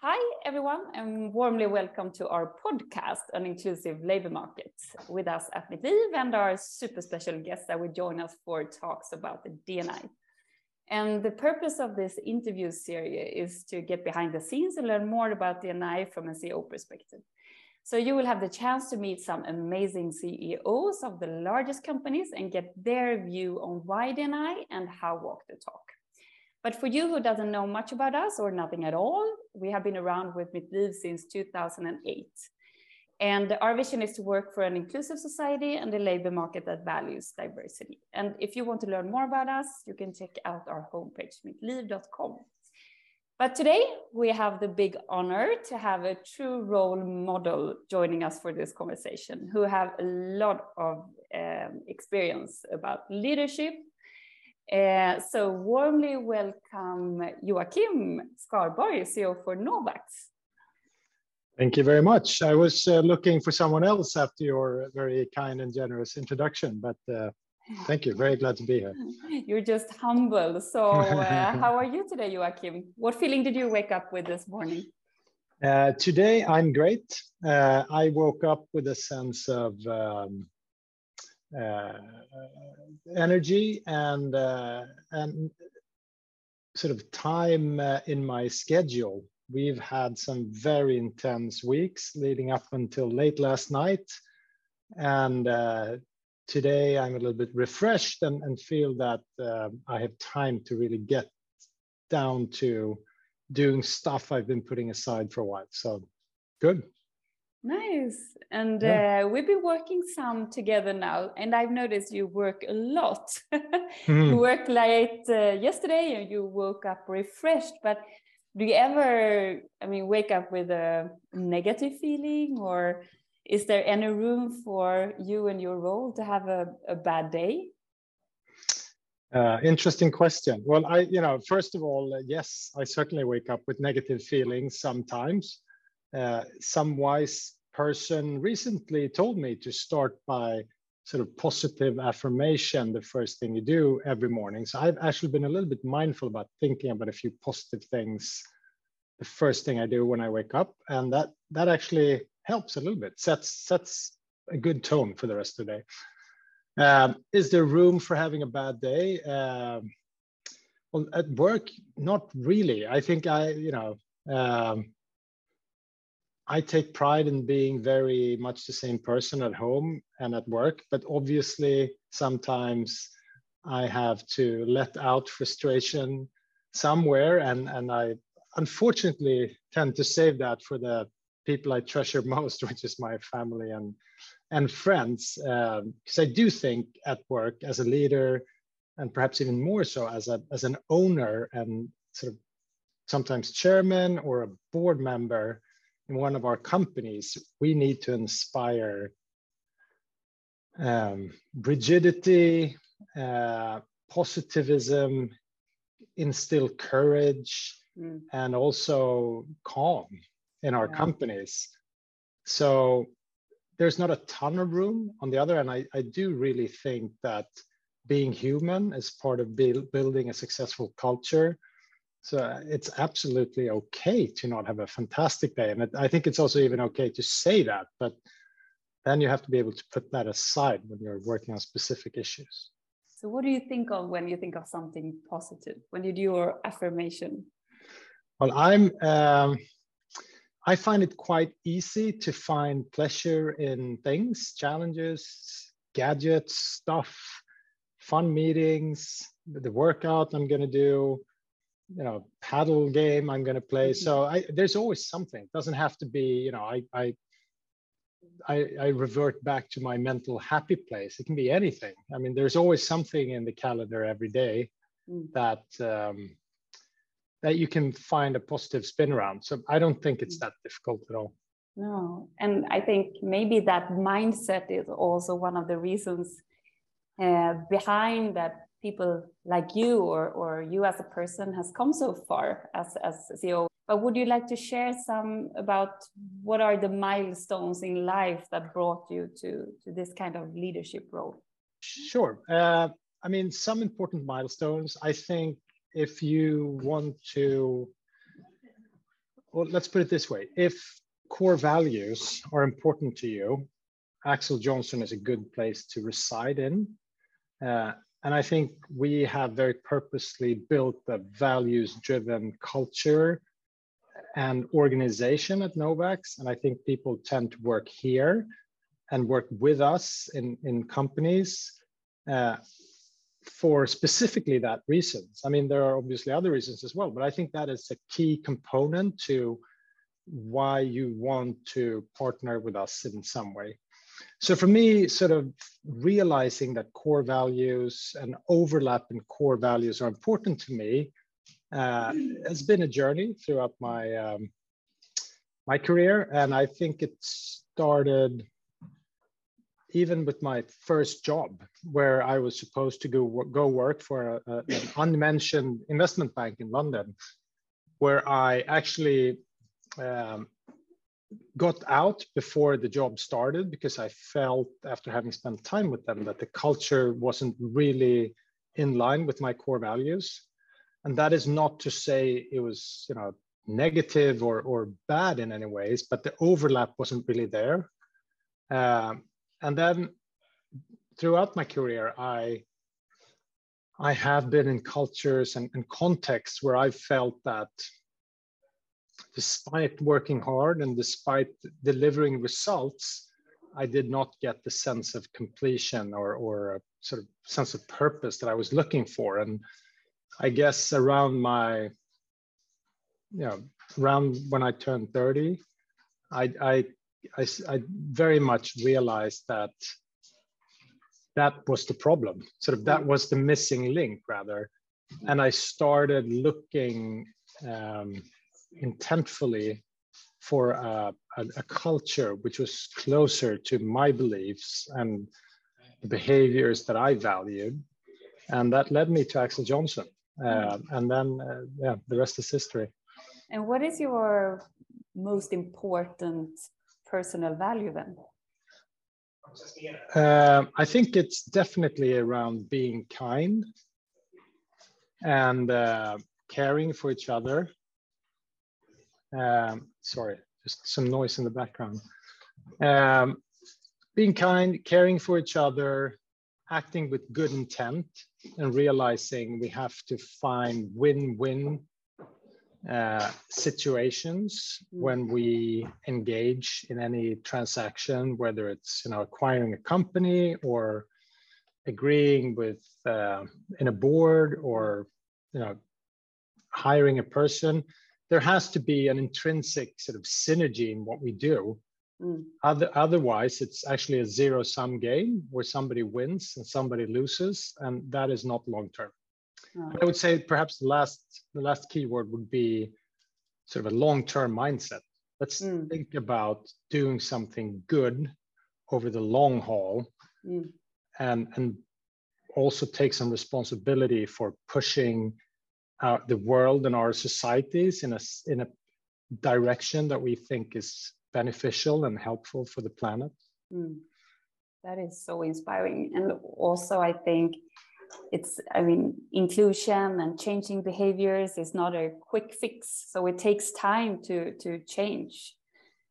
Hi everyone, and warmly welcome to our podcast, An Inclusive Labour Market. With us at Mitt Liv and our super special guest that will join us for talks about the DNI. And the purpose of this interview series is to get behind the scenes and learn more about DNI from a CEO perspective. So you will have the chance to meet some amazing CEOs of the largest companies and get their view on why DNI and how walk the talk. But for you who doesn't know much about us or nothing at all, we have been around with Mitt Liv since 2008. And our vision is to work for an inclusive society and a labor market that values diversity. And if you want to learn more about us, you can check out our homepage, mittliv.com. But today we have the big honor to have a true role model joining us for this conversation, who have a lot of experience about leadership. So warmly welcome Joakim Skarborg, CEO for Novax. Thank you very much. I was looking for someone else after your very kind and generous introduction, but thank you. Very glad to be here. You're just humble. So how are you today, Joakim? What feeling did you wake up with this morning? Today, I'm great. I woke up with a sense of energy and sort of time in my schedule. We've had some very intense weeks leading up until late last night. And today I'm a little bit refreshed and feel that I have time to really get down to doing stuff I've been putting aside for a while. So good. Nice. And yeah. We've been working some together now, and I've noticed you work a lot. You worked late yesterday and you woke up refreshed, but do you ever, wake up with a negative feeling, or is there any room for you and your role to have a bad day? Interesting question. Well, first of all, yes, I certainly wake up with negative feelings sometimes. Some wise person recently told me to start by sort of positive affirmation, the first thing you do every morning. So I've actually been a little bit mindful about thinking about a few positive things the first thing I do when I wake up, and that actually helps a little bit, sets a good tone for the rest of the day. Is there room for having a bad day? Well, at work, not really. I think I take pride in being very much the same person at home and at work, but obviously sometimes I have to let out frustration somewhere, and I unfortunately tend to save that for the people I treasure most, which is my family and friends. Because I do think at work, as a leader, and perhaps even more so as an owner and sort of sometimes chairman or a board member in one of our companies, we need to inspire rigidity, positivism, instill courage, and also calm in our companies. So there's not a ton of room. On the other hand, I do really think that being human is part of building a successful culture. So it's absolutely okay to not have a fantastic day. And I think it's also even okay to say that, but then you have to be able to put that aside when you're working on specific issues. So what do you think of when you think of something positive, when you do your affirmation? Well, I find it quite easy to find pleasure in things, challenges, gadgets, stuff, fun meetings, the workout I'm going to do, paddle game I'm going to play. So there's always something. It doesn't have to be, I revert back to my mental happy place. It can be anything. There's always something in the calendar every day that that you can find a positive spin around. So I don't think it's that difficult at all. No, and I think maybe that mindset is also one of the reasons behind that people like you or you as a person has come so far as CEO. But would you like to share some about what are the milestones in life that brought you to this kind of leadership role? Sure. Some important milestones. I think if you want to well, let's put it this way. If core values are important to you, Axel Johnson is a good place to reside in. And I think we have very purposely built a values-driven culture and organization at Novax. And I think people tend to work here and work with us in companies for specifically that reasons. I mean, there are obviously other reasons as well, but I think that is a key component to why you want to partner with us in some way. So for me, sort of realizing that core values and overlap in core values are important to me has been a journey throughout my my career. And I think it started even with my first job, where I was supposed to go work for an unmentioned investment bank in London, where I actually got out before the job started, because I felt, after having spent time with them, that the culture wasn't really in line with my core values. And that is not to say it was, you know, negative or bad in any ways, but the overlap wasn't really there. And then throughout my career, I have been in cultures and contexts where I felt that despite working hard and despite delivering results, I did not get the sense of completion or a sort of sense of purpose that I was looking for. And I guess around around when I turned 30, I very much realized that that was the problem. Sort of that was the missing link, rather. And I started looking intentfully for a culture which was closer to my beliefs and the behaviors that I valued. And that led me to Axel Johnson. And then, yeah, the rest is history. And what is your most important personal value then? I think it's definitely around being kind and caring for each other. Sorry, just some noise in the background. Being kind, caring for each other, acting with good intent, and realizing we have to find win-win situations when we engage in any transaction, whether it's, you know, acquiring a company or agreeing with in a board, or, you know, hiring a person. There has to be an intrinsic sort of synergy in what we do. Otherwise, it's actually a zero-sum game where somebody wins and somebody loses, and that is not long-term. I would say perhaps the last key word would be sort of a long-term mindset. Let's think about doing something good over the long haul, and also take some responsibility for pushing the world and our societies in a direction that we think is beneficial and helpful for the planet. That is so inspiring. And also, I think inclusion and changing behaviors is not a quick fix. So it takes time to change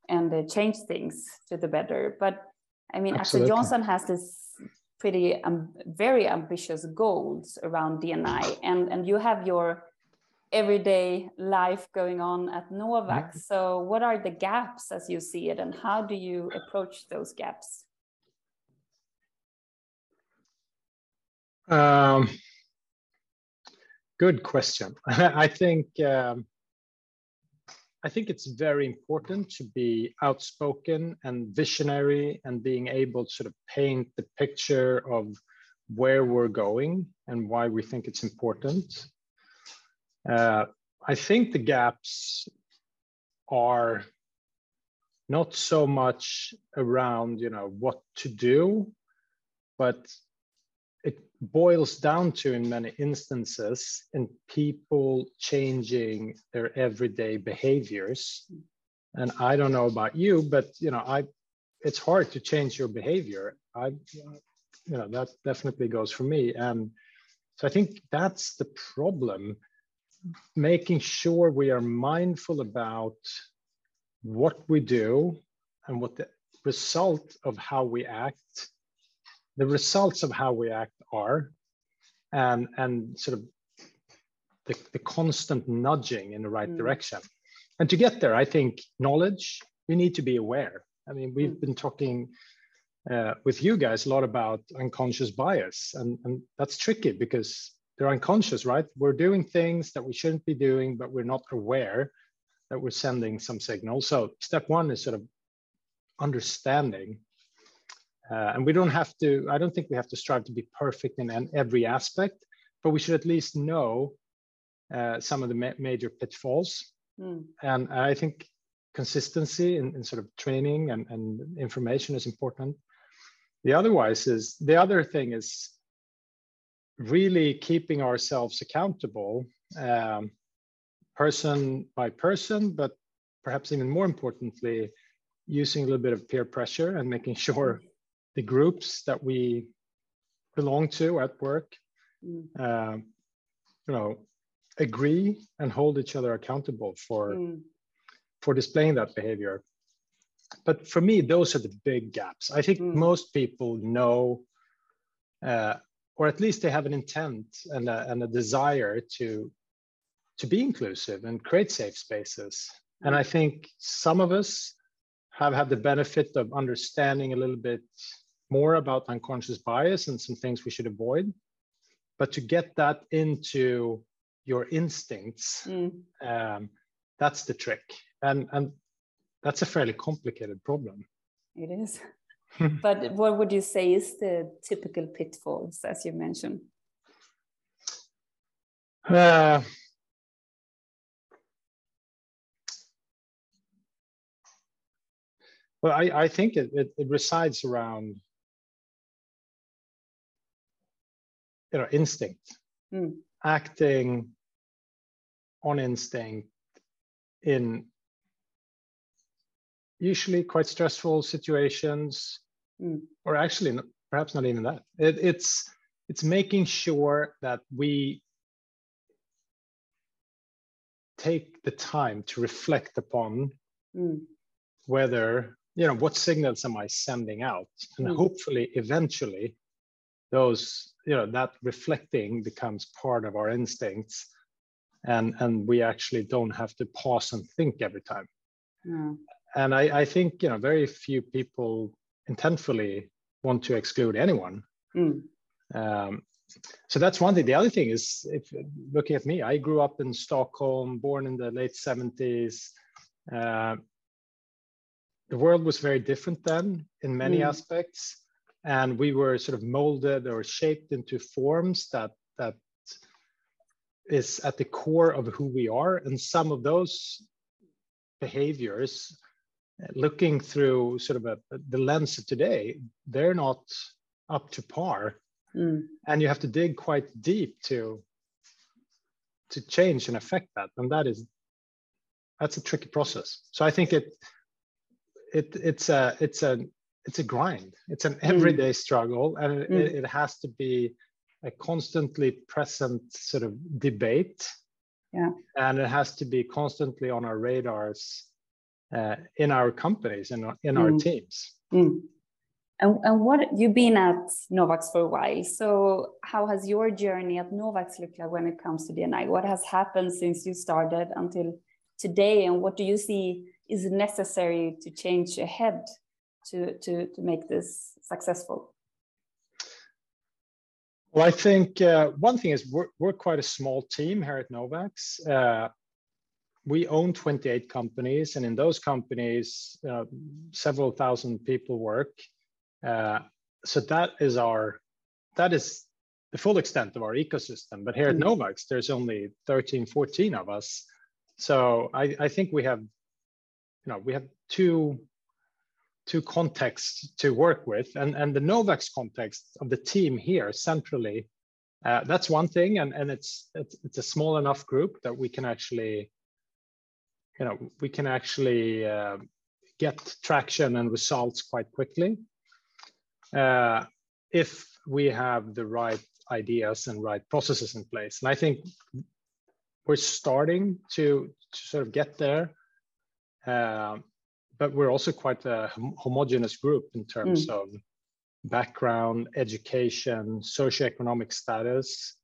and change things to the better. But I mean, Absolutely. Axel Johnson has this pretty very ambitious goals around D&I, and you have your everyday life going on at Novax. So what are the gaps as you see it, and how do you approach those gaps? Good question. I think it's very important to be outspoken and visionary, and being able to sort of paint the picture of where we're going and why we think it's important. I think the gaps are not so much around, you know, what to do, but it boils down to, in many instances, in people changing their everyday behaviors. And I don't know about you, but, you know, it's hard to change your behavior. You know, that definitely goes for me. And so I think that's the problem. making sure we are mindful about what we do and what the result of how we act, the results of how we act are, and sort of the constant nudging in the right direction. And to get there, I think knowledge, we need to be aware. I mean, we've been talking with you guys a lot about unconscious bias, and that's tricky because they're unconscious, right? We're doing things that we shouldn't be doing, but we're not aware that we're sending some signal. So step one is sort of understanding. And we don't have to, I don't think we have to strive to be perfect in every aspect, but we should at least know some of the major pitfalls. And I think consistency in sort of training and information is important. The other thing is really keeping ourselves accountable, person by person, but perhaps even more importantly, using a little bit of peer pressure and making sure the groups that we belong to at work, you know, agree and hold each other accountable for displaying that behavior. But for me, those are the big gaps. I think most people know, or at least they have an intent and a desire to be inclusive and create safe spaces. And I think some of us have had the benefit of understanding a little bit more about unconscious bias and some things we should avoid. But to get that into your instincts, that's the trick. And that's a fairly complicated problem. It is. But what would you say is the typical pitfalls, as you mentioned? Well, I think it resides around, you know, instinct, acting on instinct in usually quite stressful situations, or actually perhaps not even that. It's making sure that we take the time to reflect upon whether, you know, what signals am I sending out? And hopefully, eventually, those, you know, that reflecting becomes part of our instincts, and we actually don't have to pause and think every time. And I think, you know, very few people intentionally want to exclude anyone. So that's one thing. The other thing is, if looking at me, I grew up in Stockholm, born in the late 70s. The world was very different then in many aspects, and we were sort of molded or shaped into forms that is at the core of who we are. And some of those behaviors, looking through sort of the lens of today, they're not up to par, and you have to dig quite deep to change and affect that. And that's a tricky process. So I think it's a grind. It's an everyday struggle, and it has to be a constantly present sort of debate. And it has to be constantly on our radars, in our companies and in our teams. And what, you've been at Novax for a while, so how has your journey at Novax looked like when it comes to D&I? What has happened since you started until today, and what do you see is necessary to change ahead to make this successful? Well, I think one thing is we're quite a small team here at Novax. We own 28 companies, and in those companies, several thousand people work. So that is the full extent of our ecosystem. But here at Novax, there's only 13, 14 of us. So I think we have, you know, we have two contexts to work with, and the Novax context of the team here centrally, that's one thing, and it's a small enough group that we can actually, you know, get traction and results quite quickly, if we have the right ideas and right processes in place. And I think we're starting to sort of get there, but we're also quite a homogeneous group in terms of background, education, socioeconomic status.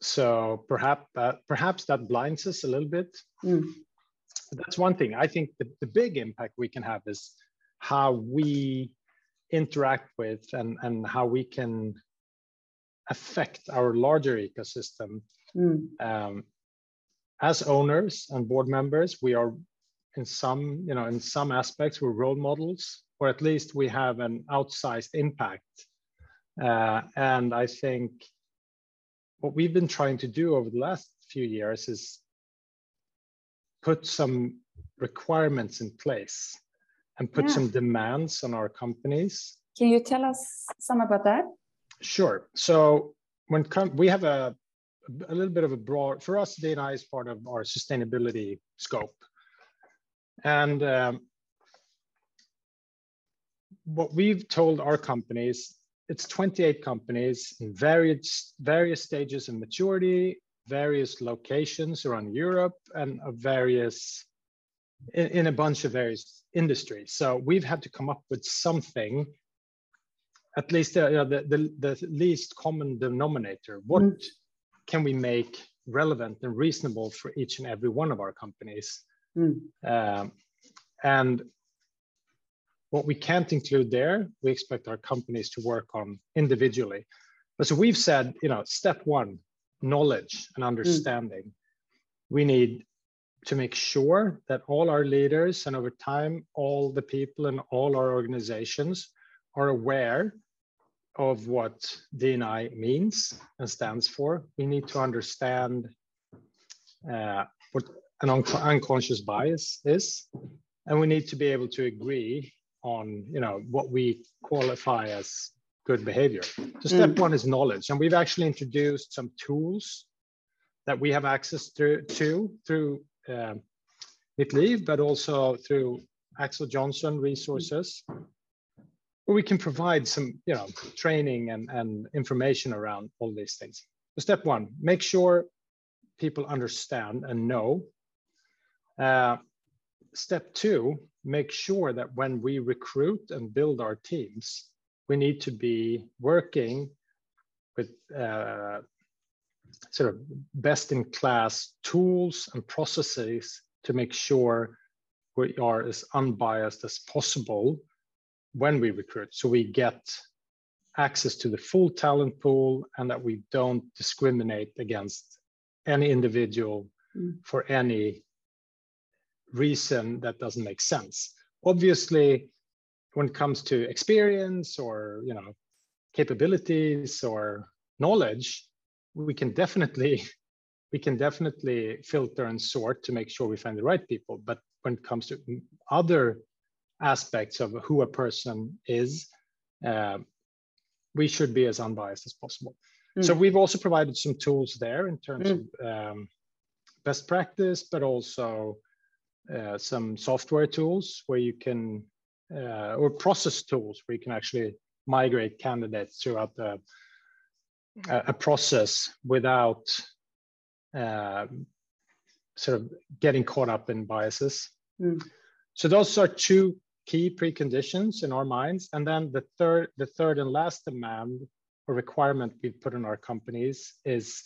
So perhaps that blinds us a little bit. That's one thing. I think the big impact we can have is how we interact with and how we can affect our larger ecosystem. As owners and board members, we are in some aspects we're role models, or at least we have an outsized impact. And I think what we've been trying to do over the last few years is put some requirements in place and put some demands on our companies. Can you tell us some about that? Sure. So when we have a little bit of a broad, for us, D&I is part of our sustainability scope. And what we've told our companies, it's 28 companies in various stages of maturity, various locations around Europe, and in a bunch of various industries. So we've had to come up with something, at least the least common denominator. What can we make relevant and reasonable for each and every one of our companies? And what we can't include there, we expect our companies to work on individually. But so we've said, step one, knowledge and understanding. We need to make sure that all our leaders and over time, all the people in all our organizations are aware of what D&I means and stands for. We need to understand what an unconscious bias is, and we need to be able to agree on what we qualify as good behavior. So step one is knowledge, and we've actually introduced some tools that we have access to through Mitt Liv, but also through Axel Johnson resources, where we can provide some training and information around all these things. So step one, make sure people understand and know. Step two, make sure that when we recruit and build our teams, we need to be working with sort of best-in-class tools and processes to make sure we are as unbiased as possible when we recruit, so we get access to the full talent pool and that we don't discriminate against any individual for any reason that doesn't make sense. Obviously, when it comes to experience or capabilities or knowledge, we can definitely filter and sort to make sure we find the right people. But when it comes to other aspects of who a person is, we should be as unbiased as possible. So we've also provided some tools there in terms of best practice, but also some software tools where you can, or process tools where you can actually migrate candidates throughout a process without sort of getting caught up in biases. So those are two key preconditions in our minds. And then the third and last demand or requirement we've put on our companies is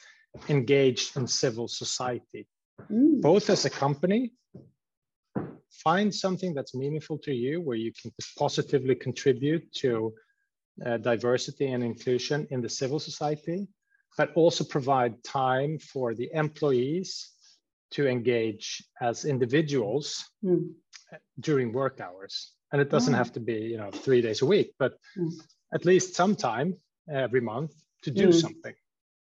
engaged in civil society. Both as a company, find something that's meaningful to you where you can positively contribute to diversity and inclusion in the civil society, but also provide time for the employees to engage as individuals during work hours. And it doesn't have to be 3 days a week, but at least sometime every month to do something.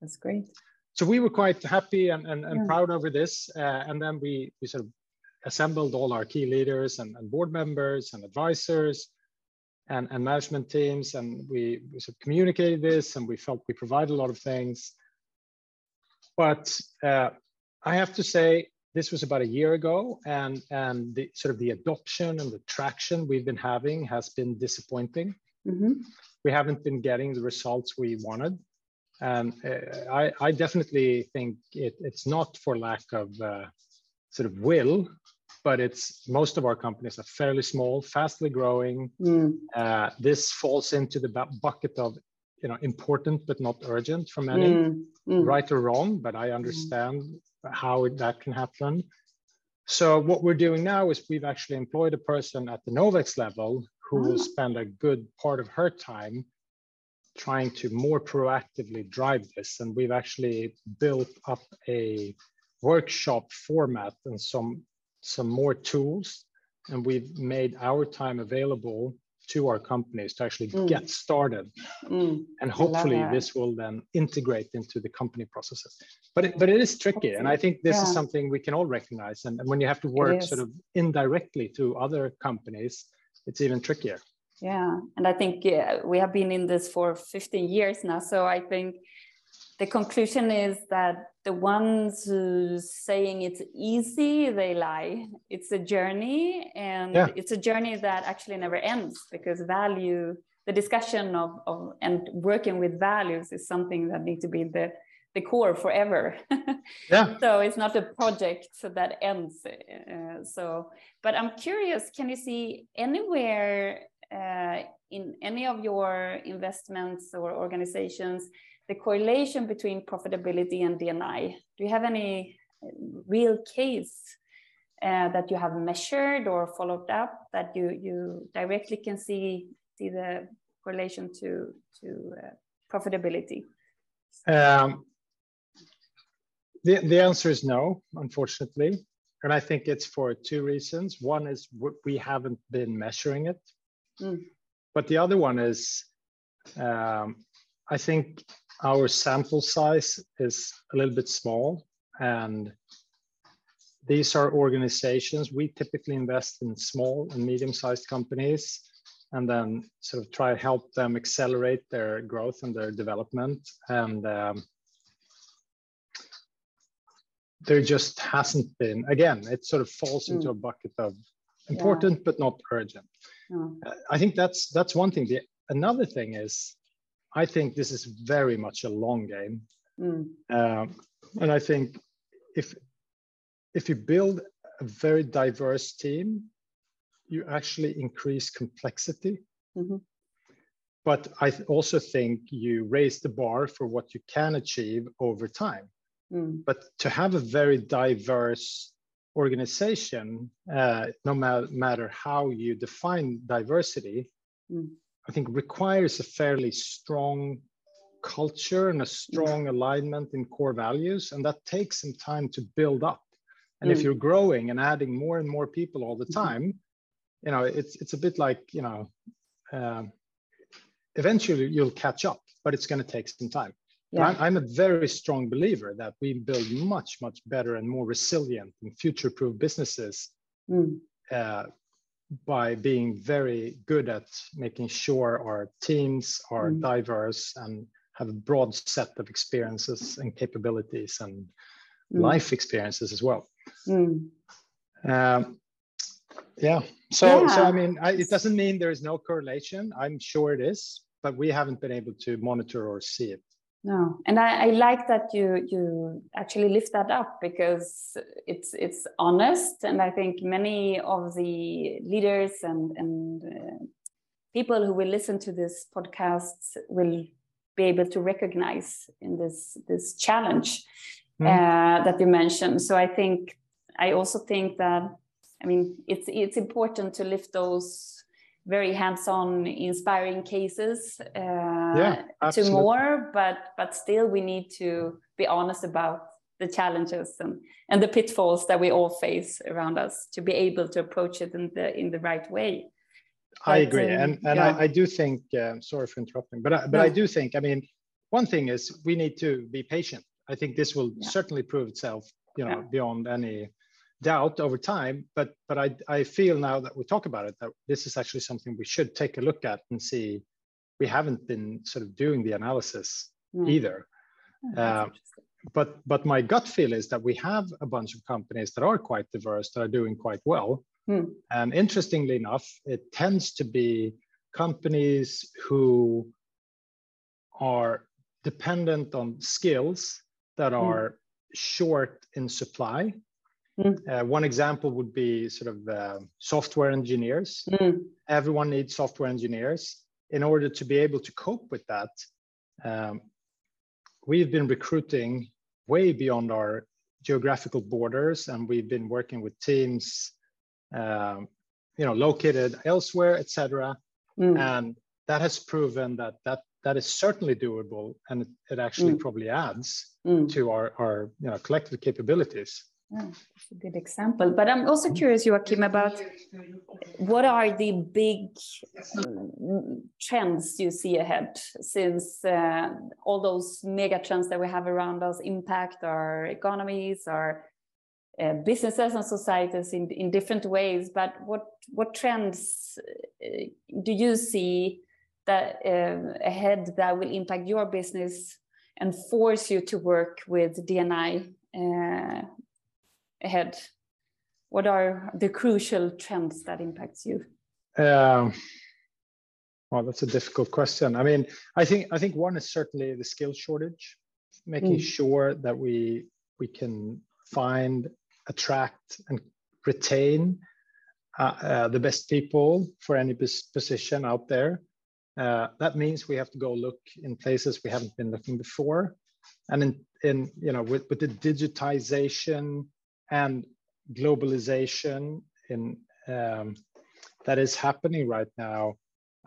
That's great. So we were quite happy and proud over this. And then we sort of assembled all our key leaders and board members and advisors and management teams. And we sort of communicated this, and we felt we provided a lot of things. But I have to say, this was about a year ago, and the sort of the adoption and the traction we've been having has been disappointing. We haven't been getting the results we wanted. I definitely think it's not for lack of sort of will, but it's most of our companies are fairly small, fastly growing. This falls into the bucket of, you know, important but not urgent for many, right or wrong, but I understand how that can happen. So what we're doing now is we've actually employed a person at the Novax level who will spend a good part of her time trying to more proactively drive this. And we've actually built up a workshop format and some more tools. And we've made our time available to our companies to actually get started. And hopefully this will then integrate into the company processes. But it is tricky. And I think this is something we can all recognize. And when you have to work sort of indirectly through other companies, it's even trickier. Yeah. And I think we have been in this for 15 years now. So I think the conclusion is that the ones who saying it's easy, they lie. It's a journey, and it's a journey that actually never ends, because value, the discussion of and working with values is something that needs to be the core forever. So it's not a project that ends. But I'm curious, can you see anywhere in any of your investments or organizations the correlation between profitability and D&I? Do you have any real case that you have measured or followed up that you directly can see the correlation to profitability? The answer is no, unfortunately. And I think it's for two reasons. One is we haven't been measuring it. But the other one is, I think our sample size is a little bit small, and these are organizations. We typically invest in small and medium-sized companies and then sort of try to help them accelerate their growth and their development. And there just hasn't been, again, it sort of falls into a bucket of important but not urgent. I think that's one thing. Another thing is, I think this is very much a long game. And I think if you build a very diverse team, you actually increase complexity. But I also think you raise the bar for what you can achieve over time. But to have a very diverse organization, no matter how you define diversity, I think requires a fairly strong culture and a strong alignment in core values. And that takes some time to build up. And if you're growing and adding more and more people all the time, you know, it's a bit like, you know, eventually you'll catch up, but it's going to take some time. Yeah. I'm a very strong believer that we build much, much better and more resilient and future-proof businesses by being very good at making sure our teams are diverse and have a broad set of experiences and capabilities and life experiences as well. So I mean, it doesn't mean there is no correlation. I'm sure it is, but we haven't been able to monitor or see it. No, and I like that you actually lift that up, because it's honest, and I think many of the leaders and people who will listen to this podcast will be able to recognize in this challenge that you mentioned. So I also think that, I mean, it's important to lift those very hands-on, inspiring cases to more, but still we need to be honest about the challenges and the pitfalls that we all face around us to be able to approach it in the right way. I agree, I do think. Sorry for interrupting, but I do think. I mean, one thing is we need to be patient. I think this will certainly prove itself, you know, beyond any doubt over time, but I feel now that we talk about it, that this is actually something we should take a look at and see. We haven't been sort of doing the analysis either. But my gut feel is that we have a bunch of companies that are quite diverse, that are doing quite well. And interestingly enough, it tends to be companies who are dependent on skills that are short in supply. One example would be sort of software engineers. Everyone needs software engineers. In order to be able to cope with that, we've been recruiting way beyond our geographical borders, and we've been working with teams located elsewhere, etc. And that has proven that is certainly doable, and it actually probably adds to our collective capabilities. Yeah, that's a good example. But I'm also curious, Joakim, about what are the big trends you see ahead, since all those mega trends that we have around us impact our economies, our businesses and societies in different ways. But what trends do you see that ahead that will impact your business and force you to work with D&I? Ahead, what are the crucial trends that impacts you? Well, that's a difficult question. I mean, I think one is certainly the skill shortage, making sure that we can find, attract, and retain the best people for any position out there. That means we have to go look in places we haven't been looking before, and with the digitization and globalization that is happening right now,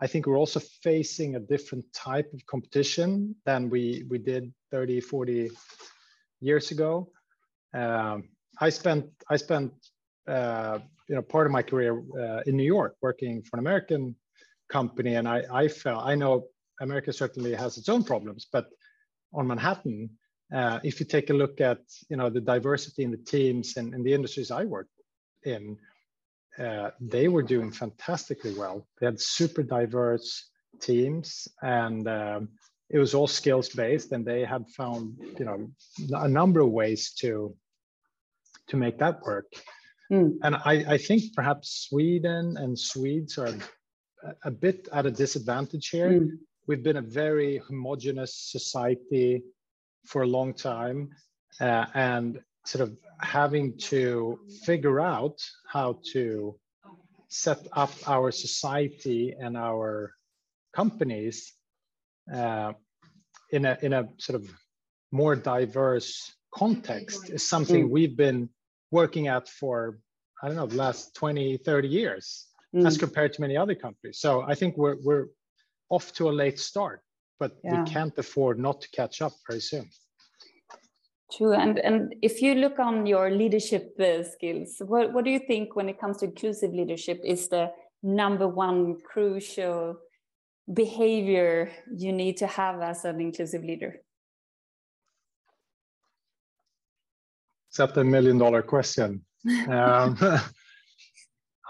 I think we're also facing a different type of competition than we did 30, 40 years ago. I spent part of my career in New York working for an American company, and I know America certainly has its own problems, but on Manhattan, if you take a look at the diversity in the teams and in the industries I worked in, they were doing fantastically well. They had super diverse teams, and it was all skills based, and they had found a number of ways to make that work. And I think perhaps Sweden and Swedes are a bit at a disadvantage here. We've been a very homogeneous society for a long time, and sort of having to figure out how to set up our society and our companies in a sort of more diverse context is something we've been working at for, I don't know, the last 20, 30 years as compared to many other countries. So I think we're off to a late start, but we can't afford not to catch up very soon. True, and if you look on your leadership skills, what do you think when it comes to inclusive leadership is the number one crucial behavior you need to have as an inclusive leader? Except a $1 million question.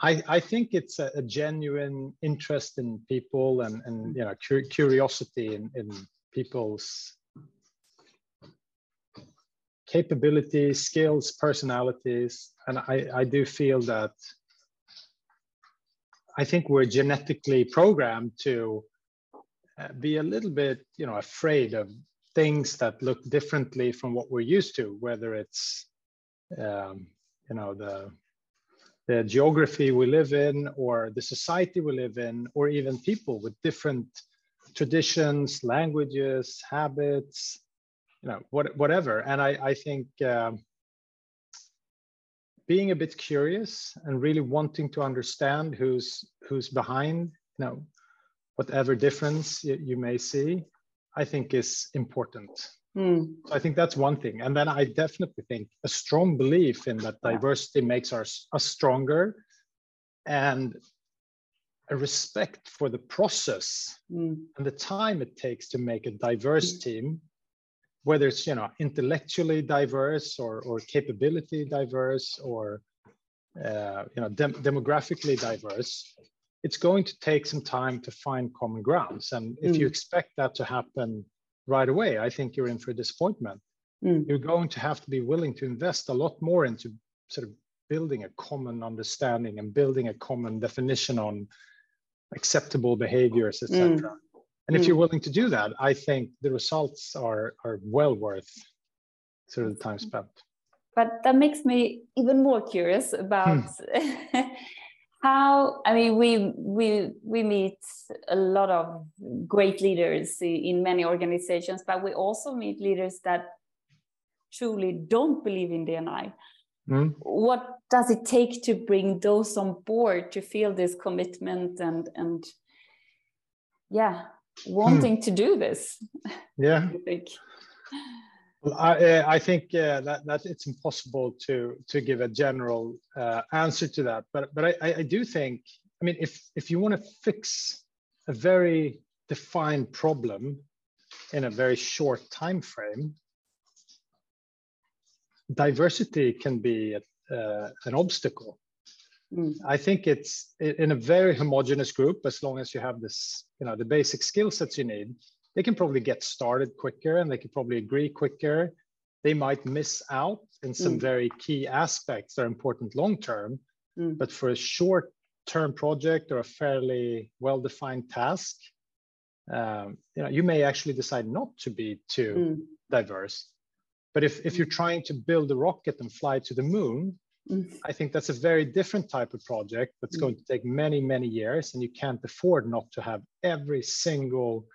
I think it's a genuine interest in people and curiosity in people's capabilities, skills, personalities. And I do feel that I think we're genetically programmed to be a little bit, afraid of things that look differently from what we're used to, whether it's, the geography we live in, or the society we live in, or even people with different traditions, languages, habits, whatever. And I think being a bit curious and really wanting to understand who's behind, whatever difference you may see, I think is important. So I think that's one thing. And then I definitely think a strong belief in that diversity makes us stronger, and a respect for the process and the time it takes to make a diverse team, whether it's, intellectually diverse or capability diverse or, demographically diverse. It's going to take some time to find common grounds. And if you expect that to happen right away, I think you're in for a disappointment. You're going to have to be willing to invest a lot more into sort of building a common understanding and building a common definition on acceptable behaviors, etc. And if you're willing to do that, I think the results are well worth sort of the time spent. But that makes me even more curious about how, I mean, we meet a lot of great leaders in many organizations, but we also meet leaders that truly don't believe in D&I. Mm. What does it take to bring those on board to feel this commitment and yeah, wanting to do this? Yeah. Well, I think that it's impossible to give a general answer to that, but I do think, I mean, if you want to fix a very defined problem in a very short time frame, diversity can be an obstacle. I think it's in a very homogeneous group, as long as you have this, you know, the basic skill sets you need, they can probably get started quicker and they can probably agree quicker. They might miss out in some very key aspects that are important long-term, but for a short-term project or a fairly well-defined task, you know, you may actually decide not to be too diverse. But if you're trying to build a rocket and fly to the moon, I think that's a very different type of project that's going to take many, many years, and you can't afford not to have every single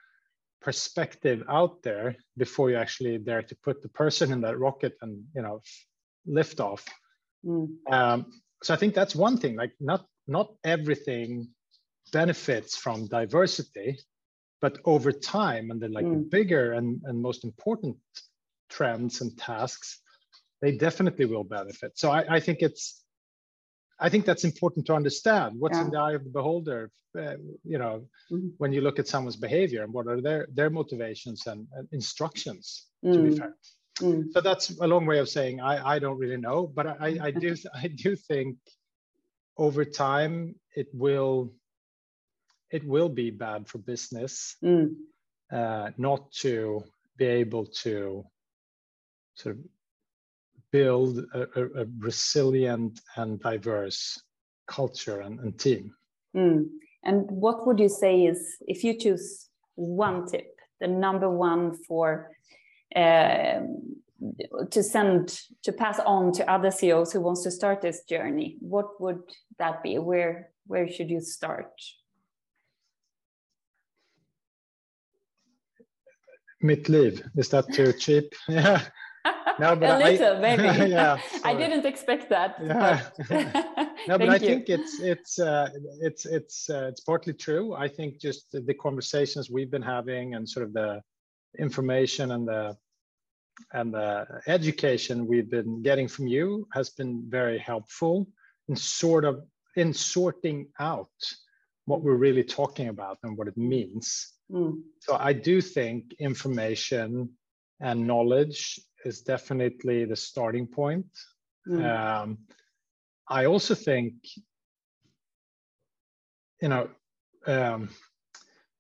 perspective out there before you actually dare to put the person in that rocket and, you know, lift off. So I think that's one thing, like not everything benefits from diversity, but over time, and then like the bigger and most important trends and tasks, they definitely will benefit. So I think that's important to understand what's in the eye of the beholder, you know, when you look at someone's behavior and what are their motivations and instructions, to be fair. So that's a long way of saying I don't really know, but I do think over time it will be bad for business not to be able to sort of build a resilient and diverse culture and team. And what would you say is, if you choose one tip, the number one for to pass on to other CEOs who wants to start this journey, what would that be? Where should you start? Mitt Liv, is that too cheap? Yeah. No, but maybe. Yeah, I didn't expect that. Yeah. No, but I think it's partly true. I think just the conversations we've been having and sort of the information and the education we've been getting from you has been very helpful in sort of in sorting out what we're really talking about and what it means. So I do think information and knowledge is definitely the starting point. I also think, you know,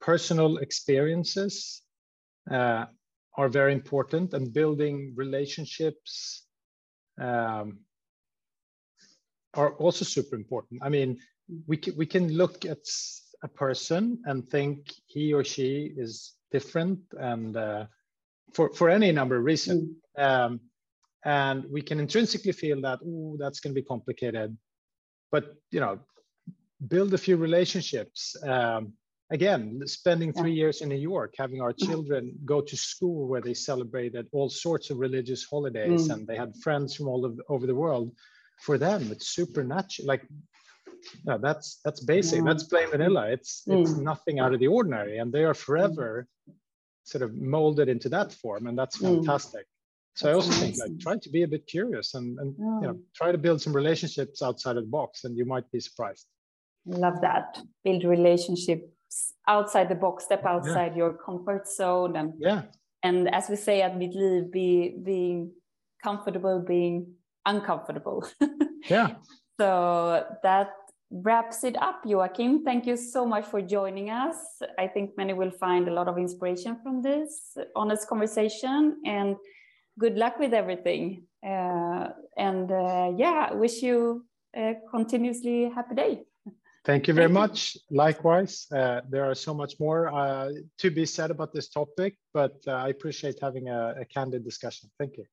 personal experiences are very important, and building relationships are also super important. I mean, we can look at a person and think he or she is different and for any number of reasons. And we can intrinsically feel that, oh, that's going to be complicated. But, you know, build a few relationships. Again, spending 3 years in New York, having our children go to school where they celebrated all sorts of religious holidays and they had friends from all over the world. For them, it's super natural. Like, no, that's basic. Yeah. That's plain vanilla. It's nothing out of the ordinary. And they are forever sort of molded into that form, and that's fantastic. So that's I also amazing. Think like try to be a bit curious and you know, try to build some relationships outside of the box, and you might be surprised. Love that. Build relationships outside the box, step outside your comfort zone, and and as we say at Mitt Liv, being comfortable, being uncomfortable. So that wraps it up, Joakim. Thank you so much for joining us. I think many will find a lot of inspiration from this honest conversation, and good luck with everything. And yeah, wish you a continuously happy day. Thank you very much. Likewise, there are so much more to be said about this topic, but I appreciate having a candid discussion. Thank you.